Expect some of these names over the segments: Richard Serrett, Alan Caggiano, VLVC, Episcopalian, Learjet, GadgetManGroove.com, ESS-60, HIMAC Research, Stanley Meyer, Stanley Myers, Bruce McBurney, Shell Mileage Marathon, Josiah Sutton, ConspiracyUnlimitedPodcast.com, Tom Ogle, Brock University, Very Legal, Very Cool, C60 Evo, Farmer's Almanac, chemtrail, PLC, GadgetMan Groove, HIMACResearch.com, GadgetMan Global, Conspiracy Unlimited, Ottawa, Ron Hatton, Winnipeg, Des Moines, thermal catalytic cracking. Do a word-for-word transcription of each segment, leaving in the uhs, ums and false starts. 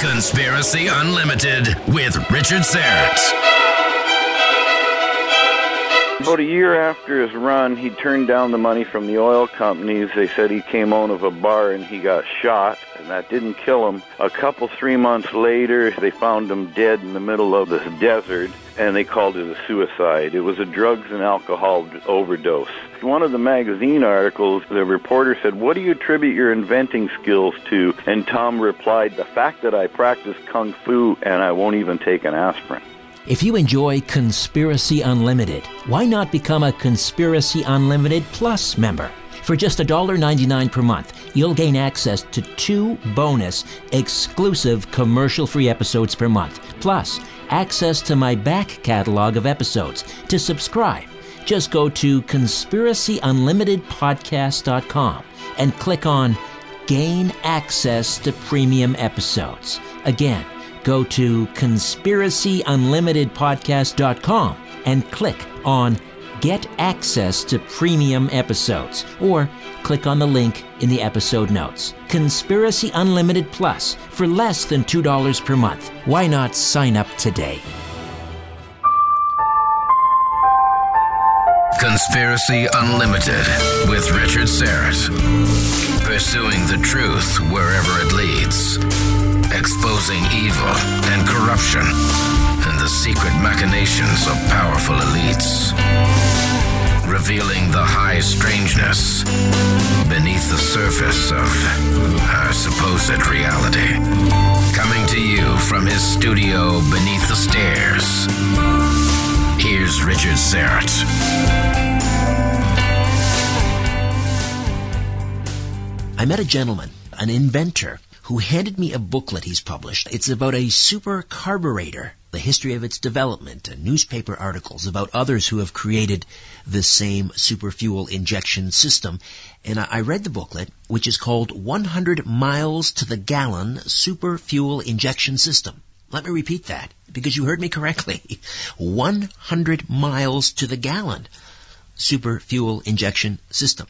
Conspiracy Unlimited with Richard Serrett. About a year after his run, he turned down the money from the oil companies. They said he came out of a bar and he got shot, and that didn't kill him. A couple, three months later, they found him dead in the middle of this desert, and they called it a suicide. It was a drugs and alcohol overdose. One of the magazine articles, the reporter said, "What do you attribute your inventing skills to?" And Tom replied, "The fact that I practice kung fu and I won't even take an aspirin." If you enjoy Conspiracy Unlimited, why not become a Conspiracy Unlimited Plus member? For just one dollar ninety-nine per month, you'll gain access to two bonus exclusive commercial-free episodes per month, plus access to my back catalog of episodes. To subscribe, just go to Conspiracy Unlimited Podcast dot com and click on Gain Access to Premium Episodes. Again, go to Conspiracy Unlimited Podcast dot com and click on Get Access to Premium Episodes, or click on the link in the episode notes. Conspiracy Unlimited Plus for less than two dollars per month. Why not sign up today? Conspiracy Unlimited with Richard Serrett. Pursuing the truth wherever it leads. Exposing evil and corruption and the secret machinations of powerful elites. Revealing the high strangeness beneath the surface of our supposed reality. Coming to you from his studio beneath the stairs, here's Richard Serrett. I met a gentleman, an inventor, who handed me a booklet he's published. It's about a super carburetor, the history of its development, and newspaper articles about others who have created the same super fuel injection system. And I read the booklet, which is called one hundred miles to the Gallon Super Fuel Injection System. Let me repeat that, because you heard me correctly. one hundred miles to the Gallon Super Fuel Injection System.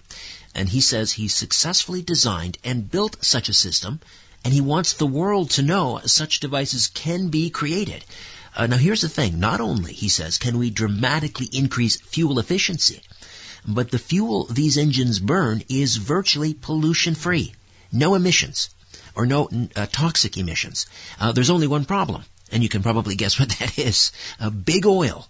And he says he successfully designed and built such a system, and he wants the world to know such devices can be created. Uh, now, here's the thing. Not only, he says, can we dramatically increase fuel efficiency, but the fuel these engines burn is virtually pollution-free. No emissions, or no uh, toxic emissions. Uh, there's only one problem, and you can probably guess what that is. Uh, big oil.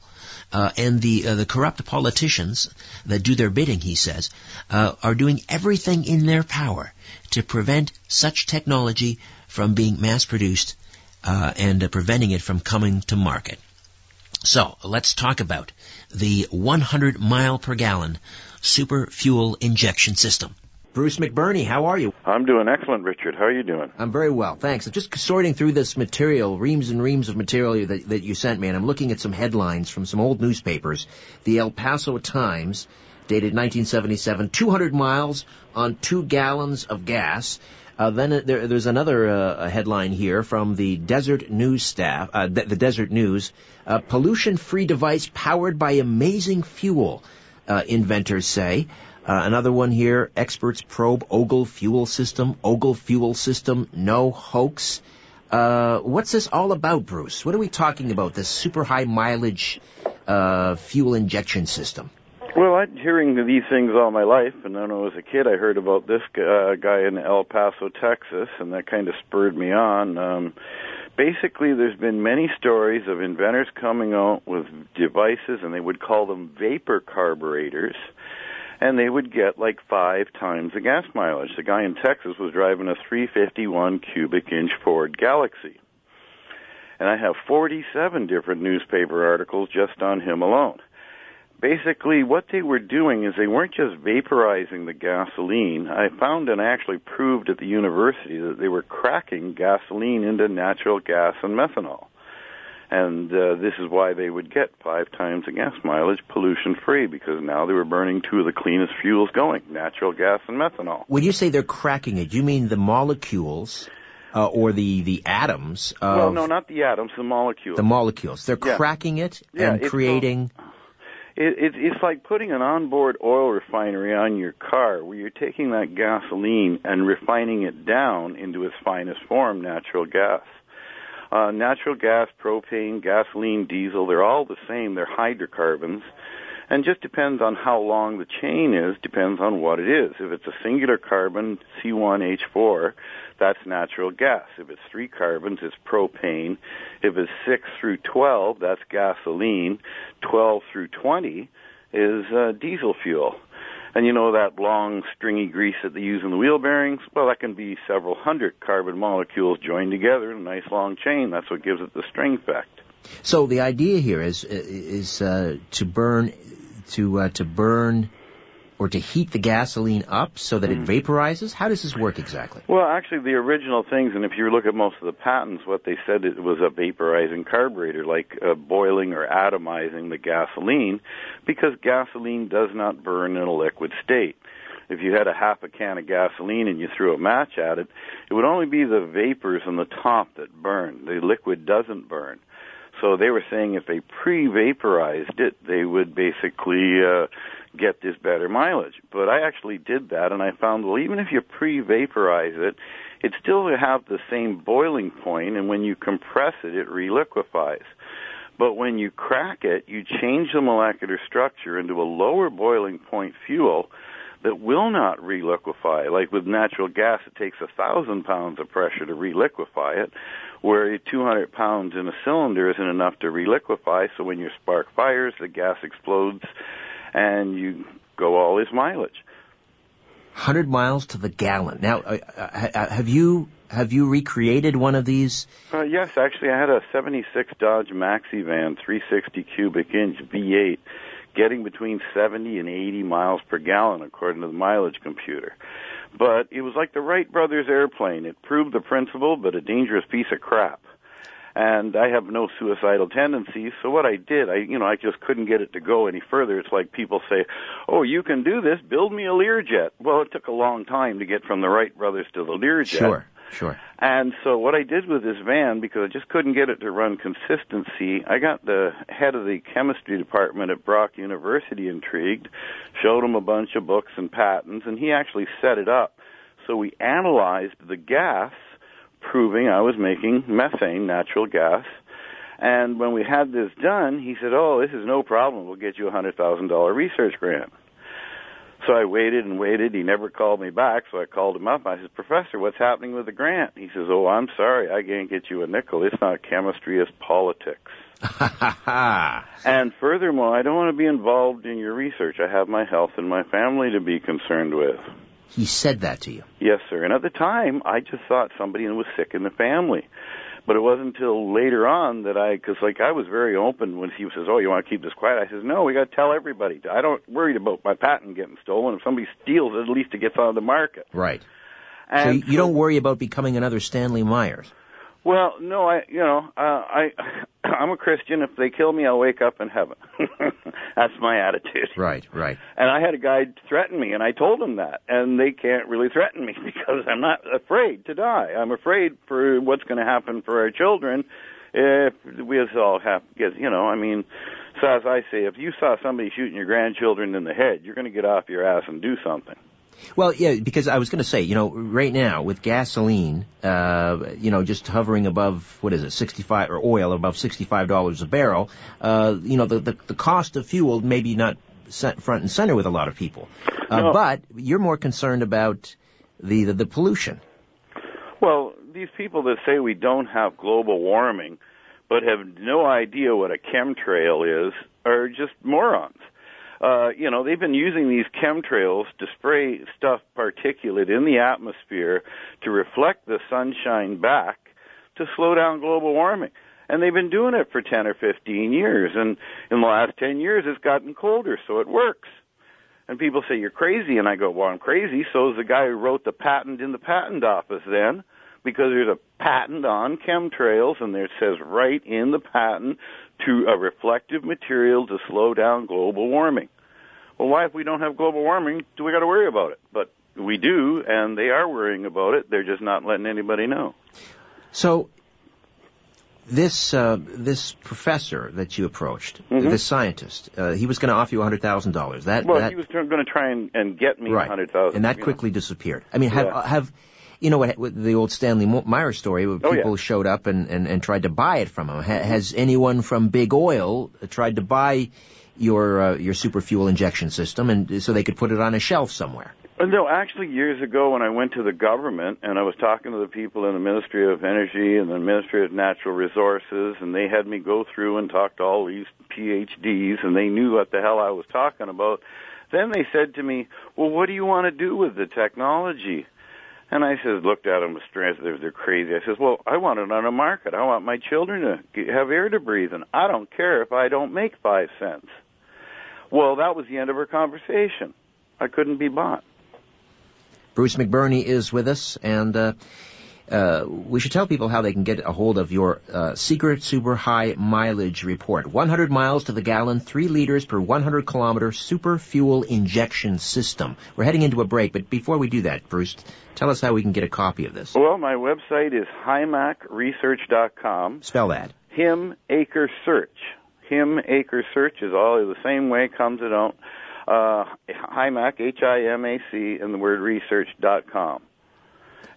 Uh, and the uh, the corrupt politicians that do their bidding, he says, uh, are doing everything in their power to prevent such technology from being mass-produced uh, and uh, preventing it from coming to market. So let's talk about the one hundred mile per gallon super fuel injection system. Bruce McBurney, how are you? I'm doing excellent, Richard. How are you doing? I'm very well, thanks. I'm just sorting through this material, reams and reams of material that, that you sent me, and I'm looking at some headlines from some old newspapers. The El Paso Times, dated nineteen seventy-seven, two hundred miles on two gallons of gas. Uh, then uh, there, there's another uh, headline here from the Desert News staff, uh, the, the Desert News. Uh, pollution-free device powered by amazing fuel, uh, inventors say. Uh, another one here, experts probe Ogle fuel system. Ogle fuel system, no hoax. Uh, what's this all about, Bruce? What are we talking about, this super high mileage uh, fuel injection system? Well, I'm hearing these things all my life, and when I was a kid, I heard about this uh, guy in El Paso, Texas, and that kind of spurred me on. Um, basically, there's been many stories of inventors coming out with devices, and they would call them vapor carburetors, and they would get like five times the gas mileage. The guy in Texas was driving a three fifty-one cubic inch Ford Galaxy. And I have forty-seven different newspaper articles just on him alone. Basically, what they were doing is they weren't just vaporizing the gasoline. I found and actually proved at the university that they were cracking gasoline into natural gas and methanol. And uh, this is why they would get five times the gas mileage pollution-free, because now they were burning two of the cleanest fuels going, natural gas and methanol. When you say they're cracking it, you mean the molecules uh, or the, the atoms? Of well, no, not the atoms, the molecules. The molecules. They're yeah. cracking it yeah, and it's creating... So, it, it, it's like putting an onboard oil refinery on your car where you're taking that gasoline and refining it down into its finest form, natural gas. Uh, natural gas, propane, gasoline, diesel, they're all the same. They're hydrocarbons. And just depends on how long the chain is, depends on what it is. If it's a singular carbon, C one H four, that's natural gas. If it's three carbons, it's propane. If it's six through twelve, that's gasoline. twelve through twenty is uh, diesel fuel. And you know that long stringy grease that they use in the wheel bearings? Well, that can be several hundred carbon molecules joined together in a nice long chain. That's what gives it the string effect. So the idea here is is uh, to burn to uh, to burn or to heat the gasoline up so that mm. it vaporizes? How does this work exactly? Well, actually, the original things, and if you look at most of the patents, what they said it was a vaporizing carburetor, like uh, boiling or atomizing the gasoline, because gasoline does not burn in a liquid state. If you had a half a can of gasoline and you threw a match at it, it would only be the vapors on the top that burn. The liquid doesn't burn. So they were saying if they pre-vaporized it, they would basically uh, get this better mileage. But I actually did that, and I found, well, even if you pre-vaporize it, it still will have the same boiling point, and when you compress it, it reliquefies. But when you crack it, you change the molecular structure into a lower boiling point fuel that will not reliquefy. Like with natural gas, it takes one thousand pounds of pressure to reliquefy it, where two hundred pounds in a cylinder isn't enough to reliquefy, so when your spark fires, the gas explodes, and you go all this mileage. one hundred miles to the gallon. Now, uh, uh, have you... Have you recreated one of these? Uh, yes, actually, I had a seventy-six Dodge Maxi van, three sixty cubic inch V eight, getting between seventy and eighty miles per gallon, according to the mileage computer. But it was like the Wright brothers' airplane. It proved the principle, but a dangerous piece of crap. And I have no suicidal tendencies, so what I did, I you know, I just couldn't get it to go any further. It's like people say, oh, you can do this, build me a Learjet. Well, it took a long time to get from the Wright brothers to the Learjet. Sure. Sure. And so what I did with this van, because I just couldn't get it to run consistency, I got the head of the chemistry department at Brock University intrigued, showed him a bunch of books and patents, and he actually set it up. So we analyzed the gas, proving I was making methane, natural gas. And when we had this done, he said, oh, this is no problem. We'll get you a one hundred thousand dollars research grant. So I waited and waited. He never called me back, so I called him up. I said, Professor, what's happening with the grant? He says, oh, I'm sorry. I can't get you a nickel. It's not chemistry. It's politics. And furthermore, I don't want to be involved in your research. I have my health and my family to be concerned with. He said that to you? Yes, sir. And at the time, I just thought somebody was sick in the family. But it wasn't until later on that I, because like I was very open when he says, oh, you want to keep this quiet? I says, no, we got to tell everybody. I don't worry about my patent getting stolen. If somebody steals it, at least it gets out of the market. Right. And so you so, don't worry about becoming another Stanley Myers. Well, no, I, you know, uh, I I'm a Christian. If they kill me, I'll wake up in heaven. That's my attitude. Right, right. And I had a guy threaten me, and I told him that. And they can't really threaten me because I'm not afraid to die. I'm afraid for what's going to happen for our children if we all have, you know, I mean, so as I say, if you saw somebody shooting your grandchildren in the head, you're going to get off your ass and do something. Well, yeah, because I was going to say, you know, right now with gasoline, uh, you know, just hovering above, what is it, sixty-five, or oil above sixty-five dollars a barrel, uh, you know, the, the, the cost of fuel maybe not front and center with a lot of people. Uh, no. But you're more concerned about the, the, the pollution. Well, these people that say we don't have global warming but have no idea what a chemtrail is are just morons. Uh, you know, they've been using these chemtrails to spray stuff, particulate in the atmosphere to reflect the sunshine back to slow down global warming. And they've been doing it for ten or fifteen years. And in the last ten years, it's gotten colder, so it works. And people say, you're crazy. And I go, well, I'm crazy. So is the guy who wrote the patent in the patent office then, because there's a patent on chemtrails, and there it says right in the patent to a reflective material to slow down global warming. Well, why, if we don't have global warming, do we got to worry about it? But we do, and they are worrying about it. They're just not letting anybody know. So this uh, this professor that you approached, mm-hmm. this scientist, uh, he was going to offer you one hundred thousand dollars. That, well, that... he was going to try and, and get me right. one hundred thousand dollars. And that quickly know. disappeared. I mean, have... Yeah. have You know what, with the old Stanley Meyer story, where people oh, yeah. showed up and, and, and tried to buy it from him. Ha- has anyone from Big Oil tried to buy your uh, your super fuel injection system, and so they could put it on a shelf somewhere? No, actually, years ago when I went to the government and I was talking to the people in the Ministry of Energy and the Ministry of Natural Resources, and they had me go through and talk to all these P H Ds, and they knew what the hell I was talking about. Then they said to me, well, what do you want to do with the technology? And I said, looked at them, they're, they're crazy. I said, well, I want it on a market. I want my children to have air to breathe, and I don't care if I don't make five cents. Well, that was the end of our conversation. I couldn't be bought. Bruce McBurney is with us, and uh, uh, we should tell people how they can get a hold of your uh, secret super high mileage report. one hundred miles to the gallon, three liters per one hundred kilometer super fuel injection system. We're heading into a break, but before we do that, Bruce, tell us how we can get a copy of this. Well, my website is H I M A C Research dot com. Spell that. HIMACResearch. HIMACResearch is all the same way, comes it out. Uh, HIMAC, H I M A C, and the word research dot com.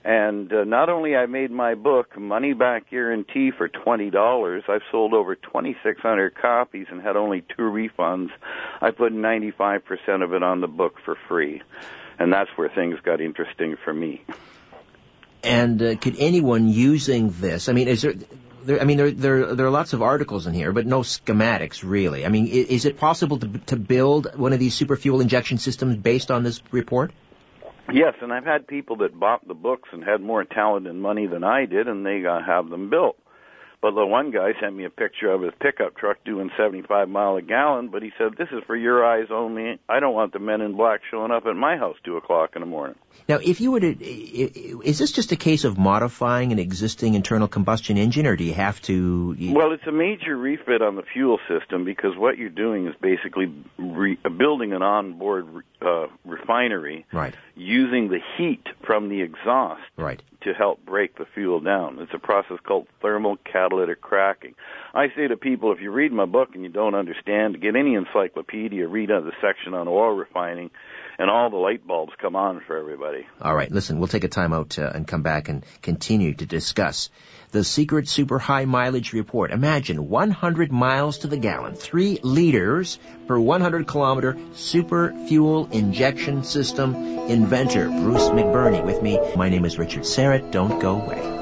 And uh, not only I made my book, Money Back Guarantee, for twenty dollars, I've sold over twenty-six hundred copies and had only two refunds. I put ninety-five percent of it on the book for free. And that's where things got interesting for me. And uh, could anyone using this? I mean, is there? there I mean, there, there there are lots of articles in here, but no schematics really. I mean, is, is it possible to to build one of these super fuel injection systems based on this report? Yes, and I've had people that bought the books and had more talent and money than I did, and they got have them built. But the one guy sent me a picture of his pickup truck doing seventy-five mile a gallon, but he said, this is for your eyes only. I don't want the men in black showing up at my house two o'clock in the morning. Now, if you were to, is this just a case of modifying an existing internal combustion engine, or do you have to? You... Well, it's a major refit on the fuel system, because what you're doing is basically re- building an onboard uh, refinery, right, using the heat from the exhaust, right, to help break the fuel down. It's a process called thermal catalytic cracking. I say to people, if you read my book and you don't understand, get any encyclopedia, read the section on oil refining, and all the light bulbs come on for everybody. All right, listen, we'll take a time out uh, and come back and continue to discuss the secret super high mileage report. Imagine one hundred miles to the gallon, three liters per one hundred kilometer super fuel injection system inventor, Bruce McBurney, with me. My name is Richard Serrett. Don't go away.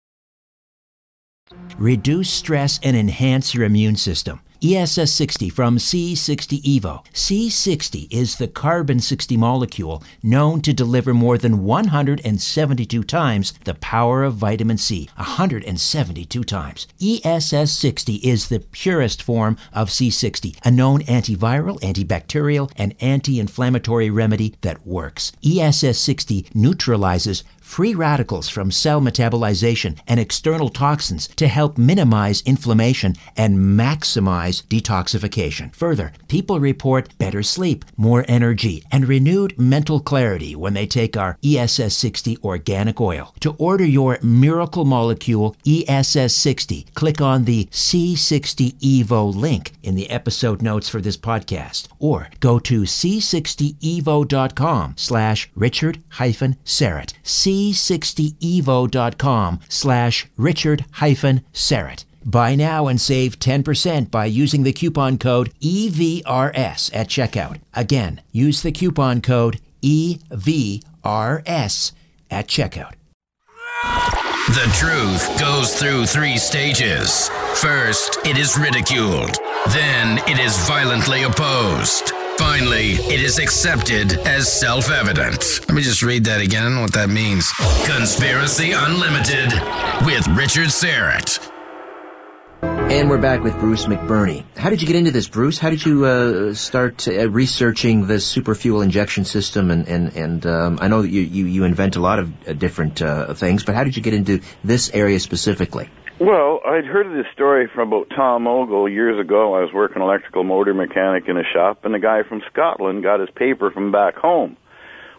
Reduce stress and enhance your immune system. E S S sixty from C sixty Evo. C sixty is the carbon sixty molecule known to deliver more than one hundred seventy-two times the power of vitamin C, one hundred seventy-two times. E S S sixty is the purest form of C sixty, a known antiviral, antibacterial, and anti-inflammatory remedy that works. E S S sixty neutralizes free radicals from cell metabolization and external toxins to help minimize inflammation and maximize detoxification. Further, people report better sleep, more energy, and renewed mental clarity when they take our E S S sixty organic oil. To order your miracle molecule E S S sixty, click on the C sixty Evo link in the episode notes for this podcast, or go to c sixty evo dot com slash Richard hyphen Serrett. c sixty evo dot com slash Richard hyphen Serrett. Buy now and save ten percent by using the coupon code E V R S at checkout. Again, use the coupon code E V R S at checkout. The truth goes through three stages. First, it is ridiculed. Then, it is violently opposed. Finally, it is accepted as self-evident. Let me just read that again. I don't know what that means. Conspiracy Unlimited with Richard Serrett. And we're back with Bruce McBurney. How did you get into this, Bruce? How did you uh, start uh, researching the superfuel injection system? And, and, and um, I know that you, you, you invent a lot of uh, different uh, things, but how did you get into this area specifically? Well, I'd heard of this story from about Tom Ogle years ago. I was working electrical motor mechanic in a shop, and a guy from Scotland got his paper from back home.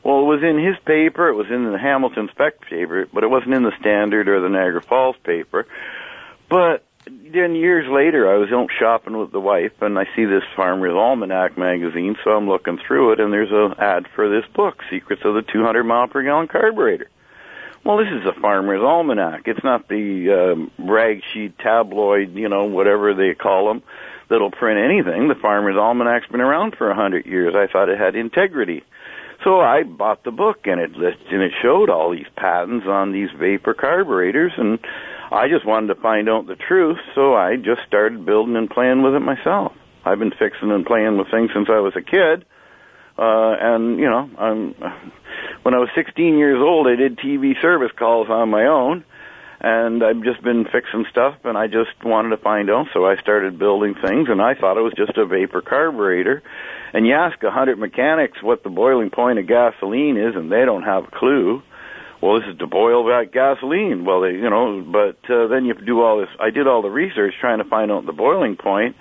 Well, it was in his paper, it was in the Hamilton Spec paper, but it wasn't in the Standard or the Niagara Falls paper. But then years later, I was out shopping with the wife, and I see this Farmer's Almanac magazine, so I'm looking through it, and there's an ad for this book, Secrets of the two hundred mile per gallon Carburetor. Well, this is a Farmer's Almanac. It's not the um, rag sheet tabloid, you know, whatever they call them, that'll print anything. The Farmer's Almanac's been around for one hundred years. I thought it had integrity. So I bought the book, and it lists, and it showed all these patents on these vapor carburetors, and I just wanted to find out the truth, so I just started building and playing with it myself. I've been fixing and playing with things since I was a kid, uh, and, you know, I'm, when I was sixteen years old, I did T V service calls on my own, and I've just been fixing stuff, and I just wanted to find out, so I started building things, and I thought it was just a vapor carburetor. And you ask one hundred mechanics what the boiling point of gasoline is, and they don't have a clue. Well, this is to boil that gasoline. Well, they, you know, but uh, then you do all this. I did all the research trying to find out the boiling point,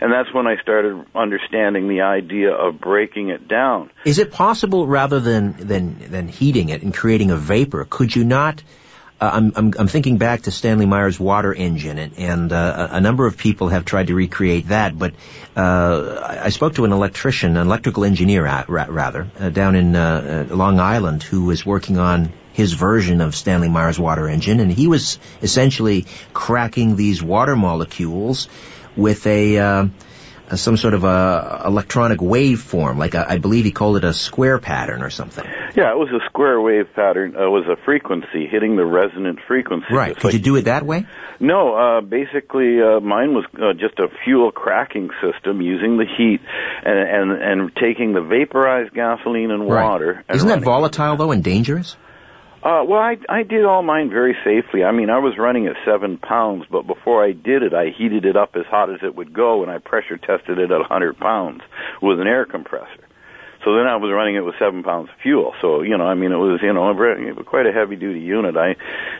and that's when I started understanding the idea of breaking it down. Is it possible, rather than than, than heating it and creating a vapor, could you not? Uh, I'm, I'm I'm thinking back to Stanley Meyer's water engine, and, and uh, a number of people have tried to recreate that. But uh, I spoke to an electrician, an electrical engineer, rather, uh, down in uh, Long Island, who was working on his version of Stanley Meyer's water engine, and he was essentially cracking these water molecules with a uh, some sort of a electronic waveform, like a, I believe he called it a square pattern or something. Yeah, it was a square wave pattern. Uh, it was a frequency, hitting the resonant frequency. Right. Could like, you do it that way? No, uh, basically uh, mine was uh, just a fuel cracking system using the heat and and, and taking the vaporized gasoline and water. Right. And isn't that volatile, though, and dangerous? Uh, well, I, I did all mine very safely. I mean, I was running at seven pounds, but before I did it, I heated it up as hot as it would go, and I pressure tested it at one hundred pounds with an air compressor. So then I was running it with seven pounds of fuel. So, you know, I mean, it was, you know, quite a heavy-duty unit. I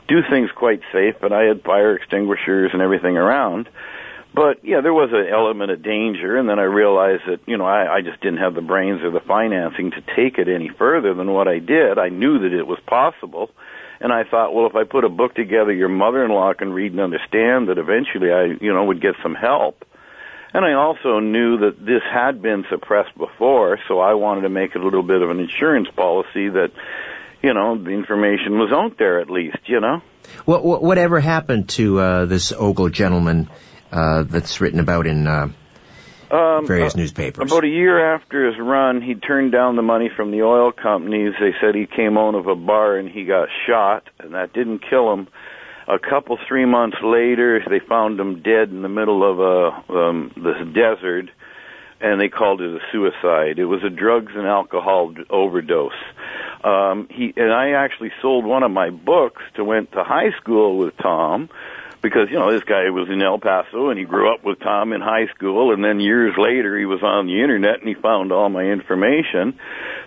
do things quite safe, but I had fire extinguishers and everything around. But, yeah, there was an element of danger, and then I realized that, you know, I, I just didn't have the brains or the financing to take it any further than what I did. I knew that it was possible, and I thought, well, if I put a book together, your mother-in-law can read and understand that eventually I, you know, would get some help. And I also knew that this had been suppressed before, so I wanted to make it a little bit of an insurance policy that, you know, the information was out there at least, you know. What, what, whatever happened to uh, this Ogle gentleman? Uh, that's written about in uh, Um, various uh, newspapers. About a year after his run, he turned down the money from the oil companies. They said he came out of a bar and he got shot, and that didn't kill him. A couple, three months later, they found him dead in the middle of a um, the desert, and they called it a suicide. It was a drugs and alcohol overdose. Um, he and I actually sold one of my books to went to high school with Tom, because, you know, this guy was in El Paso, and he grew up with Tom in high school, and then years later he was on the Internet, and he found all my information.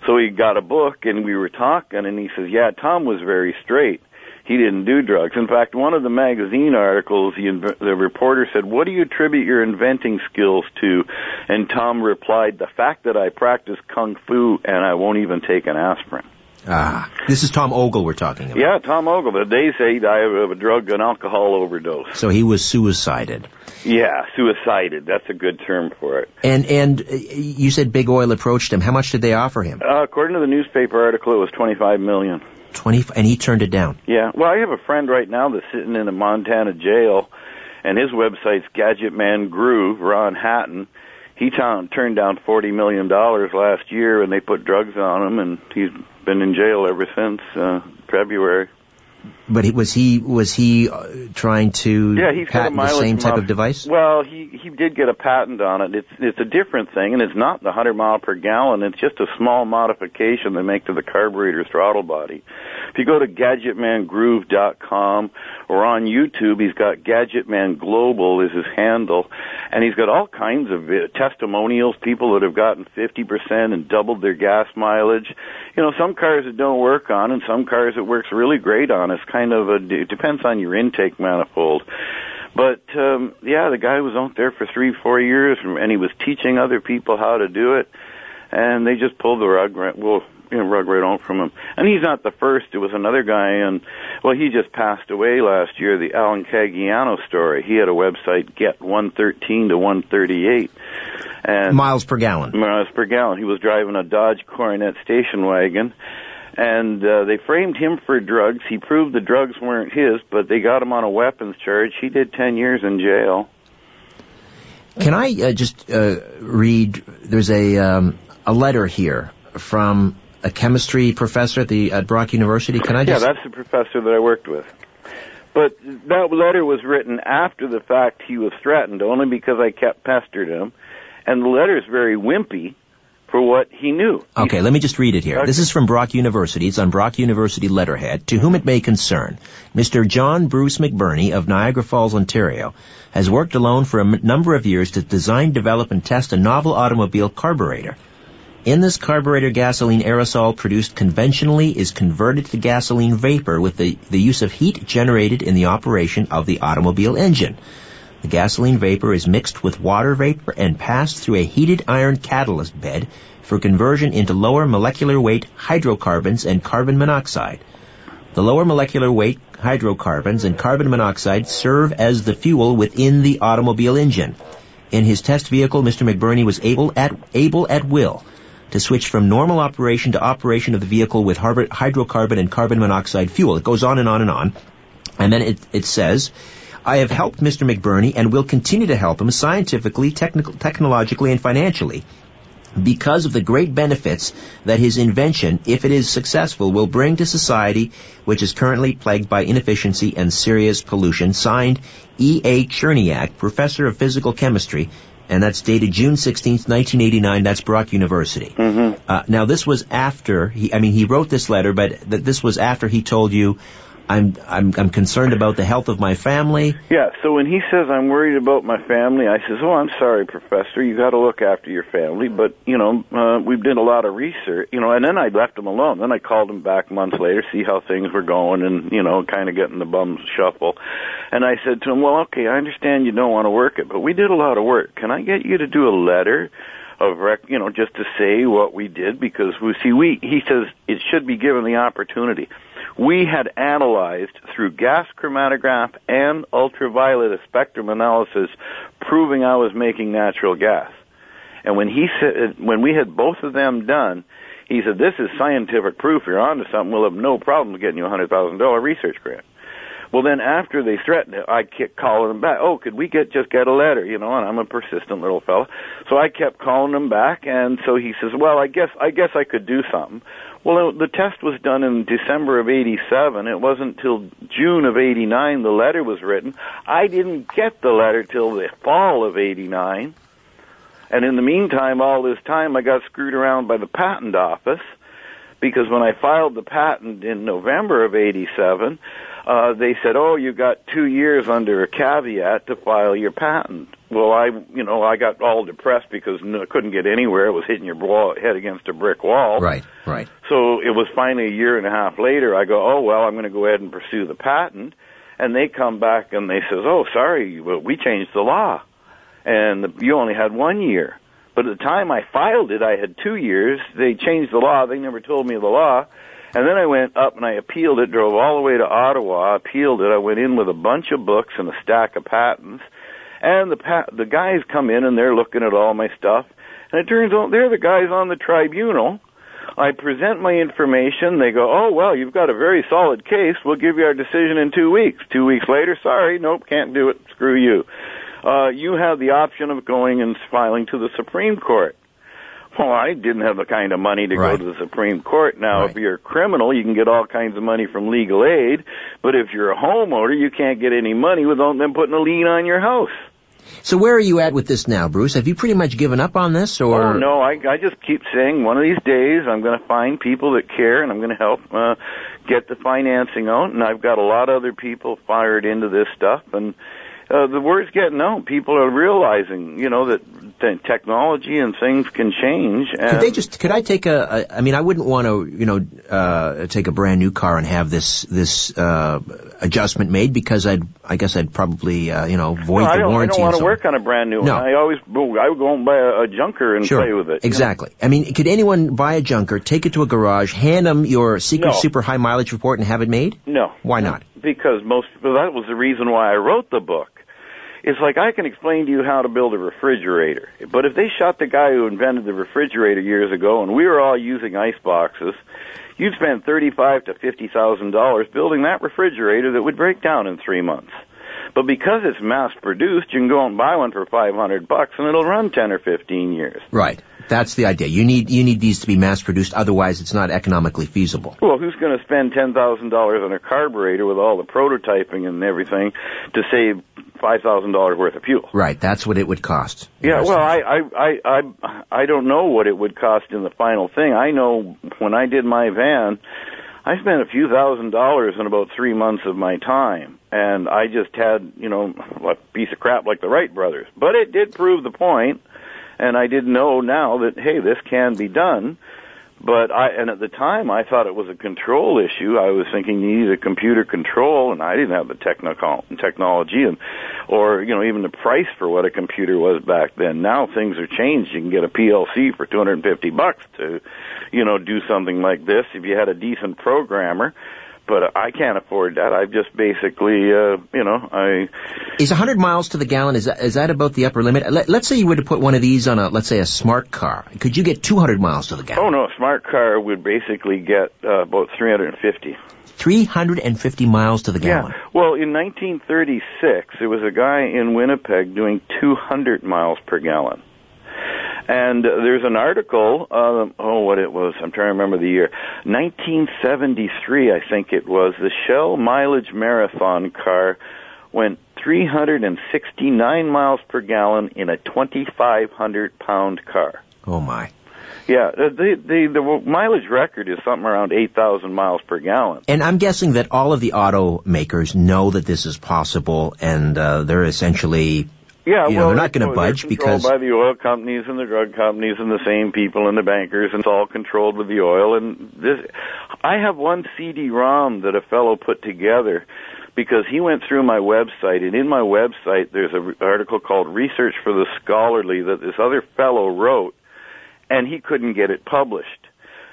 So he got a book, and we were talking, and he says, yeah, Tom was very straight. He didn't do drugs. In fact, one of the magazine articles, the, inv- the reporter said, what do you attribute your inventing skills to? And Tom replied, the fact that I practice kung fu, and I won't even take an aspirin. Ah, this is Tom Ogle we're talking about. Yeah, Tom Ogle. But they say he died of a drug and alcohol overdose. So he was suicided. Yeah, suicided. That's a good term for it. And and you said Big Oil approached him. How much did they offer him? Uh, according to the newspaper article, it was twenty-five million dollars. Twenty, and he turned it down. Yeah. Well, I have a friend right now that's sitting in a Montana jail, and his website's GadgetMan Groove, Ron Hatton. He t- turned down forty million dollars last year, and they put drugs on him, and he's been in jail ever since uh, February. But he, was he was he uh, trying to yeah, he's patent got a the same type mile. of device? Well, he, he did get a patent on it. It's it's a different thing, and it's not the one hundred mile per gallon. It's just a small modification they make to the carburetor's throttle body. If you go to Gadget Man Groove dot com or on YouTube, he's got GadgetMan Global is his handle, and he's got all kinds of uh, testimonials, people that have gotten fifty percent and doubled their gas mileage. You know, some cars that don't work on, and some cars that works really great on. It's kind of a, it depends on your intake manifold. But, um, yeah, the guy was out there for three, four years, and he was teaching other people how to do it, and they just pulled the rug right, well, you know, rug right out from him. And he's not the first. It was another guy, and, well, he just passed away last year, the Alan Caggiano story. He had a website, Get one thirteen to one thirty-eight. And miles per gallon. Miles per gallon. He was driving a Dodge Coronet station wagon. And uh, they framed him for drugs. He proved the drugs weren't his, but they got him on a weapons charge. He did ten years in jail. Can I uh, just uh, read? There's a um, a letter here from a chemistry professor at the at Brock University. Can I just? Yeah, that's the professor that I worked with. But that letter was written after the fact. He was threatened only because I kept pestered him, and the letter's very wimpy for what he knew. Okay, let me just read it here. Okay. This is from Brock University. It's on Brock University letterhead. To whom it may concern, Mister John Bruce McBurney of Niagara Falls, Ontario, has worked alone for a m- number of years to design, develop, and test a novel automobile carburetor. In this carburetor, gasoline aerosol produced conventionally is converted to gasoline vapor with the, the use of heat generated in the operation of the automobile engine. The gasoline vapor is mixed with water vapor and passed through a heated iron catalyst bed for conversion into lower molecular weight hydrocarbons and carbon monoxide. The lower molecular weight hydrocarbons and carbon monoxide serve as the fuel within the automobile engine. In his test vehicle, Mister McBurney was able at, able at will to switch from normal operation to operation of the vehicle with hydrocarbon and carbon monoxide fuel. It goes on and on and on. And then it, it says, I have helped Mister McBurney and will continue to help him scientifically, technical, technologically, and financially because of the great benefits that his invention, if it is successful, will bring to society, which is currently plagued by inefficiency and serious pollution. Signed, E A. Cherniak, Professor of Physical Chemistry, and that's dated June sixteenth, nineteen eighty-nine. That's Brock University. Mm-hmm. Uh, now, this was after, he, I mean, he wrote this letter, but th- this was after he told you, I'm I'm I'm concerned about the health of my family. Yeah, so when he says I'm worried about my family, I says, "Oh, I'm sorry, Professor. You got to look after your family, but you know, uh, we've done a lot of research, you know." And then I left him alone. Then I called him back months later, see how things were going, and you know, kind of getting the bum shuffle. And I said to him, "Well, okay, I understand you don't want to work it, but we did a lot of work. Can I get you to do a letter of rec, you know, just to say what we did?" Because we see, we he says it should be given the opportunity. We had analyzed through gas chromatograph and ultraviolet spectrum analysis, proving I was making natural gas. And when he said, when we had both of them done, he said, "This is scientific proof. You're onto something. We'll have no problem getting you a one hundred thousand dollars research grant." Well, then after they threatened it, I kept calling them back. Oh, could we get just get a letter, you know, and I'm a persistent little fella. So I kept calling them back, and so he says, well, I guess I guess I could do something. Well, the test was done in December of eighty-seven. It wasn't till June of eighty-nine the letter was written. I didn't get the letter till the fall of eighty-nine. And in the meantime, all this time, I got screwed around by the patent office, because when I filed the patent in November of eighty-seven, uh, they said, oh, you got two years under a caveat to file your patent. Well, I, you know, I got all depressed because I couldn't get anywhere. It was hitting your wall, head against a brick wall. Right, right. So it was finally a year and a half later, I go, oh, well, I'm going to go ahead and pursue the patent. And they come back and they says, oh, sorry, we changed the law. And you only had one year. But at the time I filed it, I had two years. They changed the law. They never told me the law. And then I went up and I appealed it, drove all the way to Ottawa, appealed it. I went in with a bunch of books and a stack of patents. And the pa- the guys come in and they're looking at all my stuff. And it turns out they're the guys on the tribunal. I present my information. They go, oh, well, you've got a very solid case. We'll give you our decision in two weeks. Two weeks later, sorry, nope, can't do it. Screw you. Uh, you have the option of going and filing to the Supreme Court. Well, I didn't have the kind of money to right. go to the Supreme Court. Now, right. if you're a criminal, you can get all kinds of money from legal aid, but if you're a homeowner, you can't get any money without them putting a lien on your house. So where are you at with this now, Bruce? Have you pretty much given up on this? Or oh, no, I, I just keep saying one of these days I'm going to find people that care and I'm going to help uh, get the financing out, and I've got a lot of other people fired into this stuff, and Uh, the word's getting out. People are realizing, you know, that t- technology and things can change. And could they just? Could I take a, a? I mean, I wouldn't want to, you know, uh, take a brand new car and have this this uh, adjustment made, because I'd, I guess I'd probably, uh, you know, void no, the warranty. I don't want to work on a brand new no. one. I always, I would go and buy a, a junker and sure. play with it. Exactly. You know? I mean, could anyone buy a junker, take it to a garage, hand them your secret no. super high mileage report, and have it made? No. Why not? Because most, well, that was the reason why I wrote the book. It's like, I can explain to you how to build a refrigerator, but if they shot the guy who invented the refrigerator years ago and we were all using ice boxes, you'd spend thirty-five to fifty thousand dollars building that refrigerator that would break down in three months. But because it's mass-produced, you can go and buy one for five hundred bucks, and it'll run ten or fifteen years. Right. That's the idea. You need you need these to be mass-produced, otherwise it's not economically feasible. Well, who's going to spend ten thousand dollars on a carburetor with all the prototyping and everything to save five thousand dollars worth of fuel? Right. That's what it would cost. Yeah. Well, I, I I I I don't know what it would cost in the final thing. I know when I did my van, I spent a few thousand dollars in about three months of my time, and I just had, you know, a piece of crap like the Wright brothers. But it did prove the point, and I did know now that, hey, this can be done. But I, and at the time, I thought it was a control issue. I was thinking you needed computer control, and I didn't have the technical technology, and or you know even the price for what a computer was back then. Now things are changed. You can get a P L C for two hundred fifty bucks to, you know, do something like this if you had a decent programmer. But I can't afford that. I've just basically, uh, you know, I... Is one hundred miles to the gallon, is that, is that about the upper limit? Let, let's say you were to put one of these on, a, let's say, a smart car. Could you get two hundred miles to the gallon? Oh, no. A smart car would basically get uh, about three hundred fifty. three hundred fifty miles to the gallon? Yeah. Well, in nineteen thirty-six, there was a guy in Winnipeg doing two hundred miles per gallon. And there's an article, um, oh, what it was, I'm trying to remember the year, nineteen seventy-three, I think it was, the Shell Mileage Marathon car went three hundred sixty-nine miles per gallon in a twenty-five hundred pound car. Oh, my. Yeah, the, the, the mileage record is something around eight thousand miles per gallon. And I'm guessing that all of the automakers know that this is possible, and uh, they're essentially... Yeah, you know, well, they're not going to budge because by the oil companies and the drug companies and the same people and the bankers, and it's all controlled with the oil. And this, I have one C D ROM that a fellow put together because he went through my website, and in my website there's an article called "Research for the Scholarly" that this other fellow wrote, and he couldn't get it published.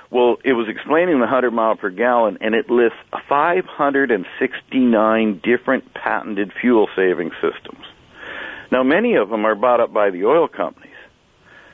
Well, it was explaining the one hundred mile per gallon, and it lists five hundred sixty-nine different patented fuel saving systems. Now, many of them are bought up by the oil companies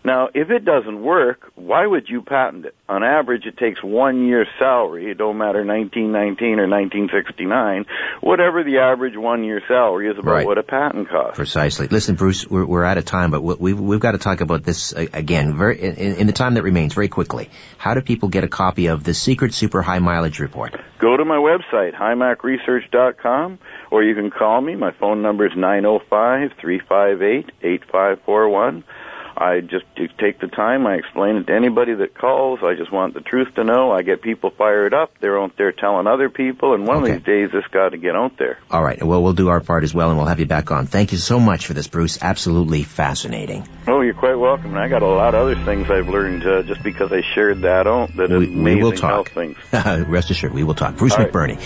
Now, if it doesn't work, why would you patent it? On average, it takes one year's salary. It don't matter nineteen nineteen or nineteen sixty-nine. Whatever the average one-year salary is about right. What a patent costs. Precisely. Listen, Bruce, we're, we're out of time, but we've, we've got to talk about this again very, in, in the time that remains very quickly. How do people get a copy of the Secret Super High Mileage Report? Go to my website, H I M A C Research dot com, or you can call me. My phone number is nine oh five, three five eight, eight five four one. I just take the time. I explain it to anybody that calls. I just want the truth to know. I get people fired up. They're out there telling other people. And one okay. of these days, this got to get out there. All right. Well, we'll do our part as well, and we'll have you back on. Thank you so much for this, Bruce. Absolutely fascinating. Oh, you're quite welcome. And I got a lot of other things I've learned uh, just because I shared that out. That we, amazing we will talk. Health things. Rest assured, we will talk. Bruce All McBurney. Right.